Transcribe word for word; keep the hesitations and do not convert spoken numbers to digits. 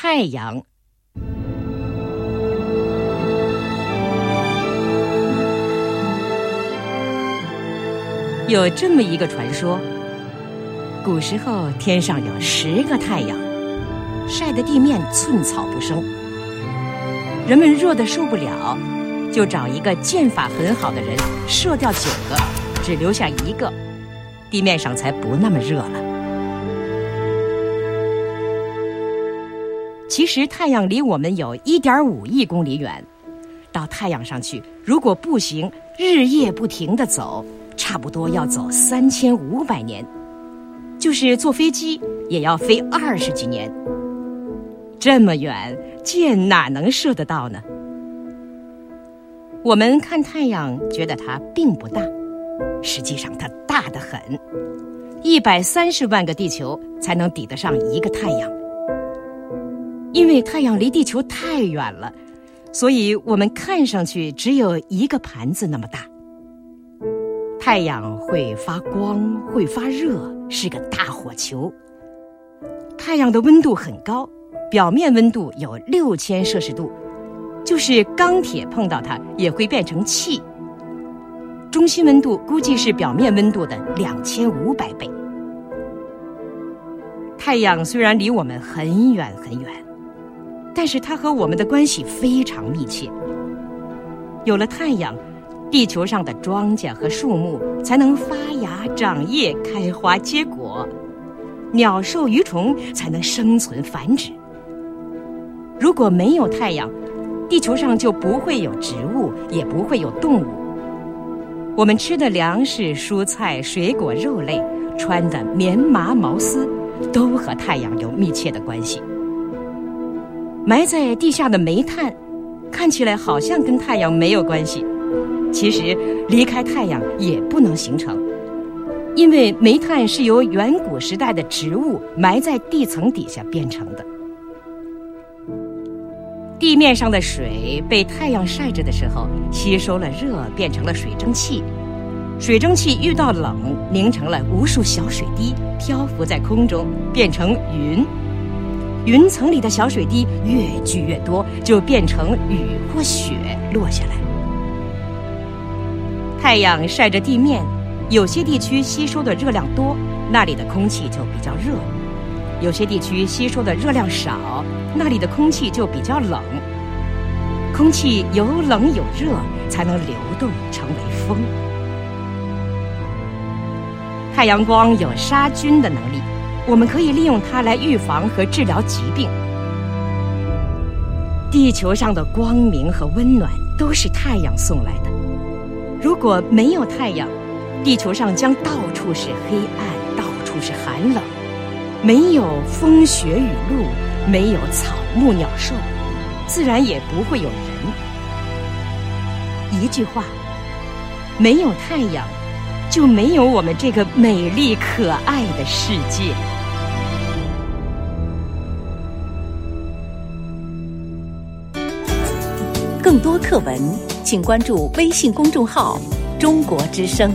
太阳。有这么一个传说，古时候天上有十个太阳，晒得地面寸草不生。人们热得受不了，就找一个箭法很好的人射掉九个，只留下一个，地面上才不那么热了。其实太阳离我们有 一点五亿公里远，到太阳上去如果步行日夜不停地走，差不多要走三千五百年，就是坐飞机也要飞二十几年。这么远，箭哪能射得到呢？我们看太阳觉得它并不大，实际上它大得很，一百三十万个地球才能抵得上一个太阳。因为太阳离地球太远了，所以我们看上去只有一个盘子那么大。太阳会发光，会发热，是个大火球。太阳的温度很高，表面温度有六千摄氏度，就是钢铁碰到它也会变成气。中心温度估计是表面温度的两千五百倍。太阳虽然离我们很远很远，但是它和我们的关系非常密切。有了太阳，地球上的庄稼和树木才能发芽长叶开花结果，鸟兽鱼虫才能生存繁殖。如果没有太阳，地球上就不会有植物，也不会有动物。我们吃的粮食、蔬菜、水果、肉类，穿的棉麻毛丝，都和太阳有密切的关系。埋在地下的煤炭，看起来好像跟太阳没有关系，其实离开太阳也不能形成，因为煤炭是由远古时代的植物埋在地层底下变成的。地面上的水被太阳晒着的时候，吸收了热变成了水蒸气，水蒸气遇到冷凝成了无数小水滴，漂浮在空中变成云，云层里的小水滴越聚越多，就变成雨或雪落下来。太阳晒着地面，有些地区吸收的热量多，那里的空气就比较热；有些地区吸收的热量少，那里的空气就比较冷。空气有冷有热，才能流动成为风。太阳光有杀菌的能力，我们可以利用它来预防和治疗疾病。地球上的光明和温暖都是太阳送来的。如果没有太阳，地球上将到处是黑暗，到处是寒冷，没有风雪雨露，没有草木鸟兽，自然也不会有人。一句话，没有太阳，就没有我们这个美丽可爱的世界。更多课文请关注微信公众号中国之声。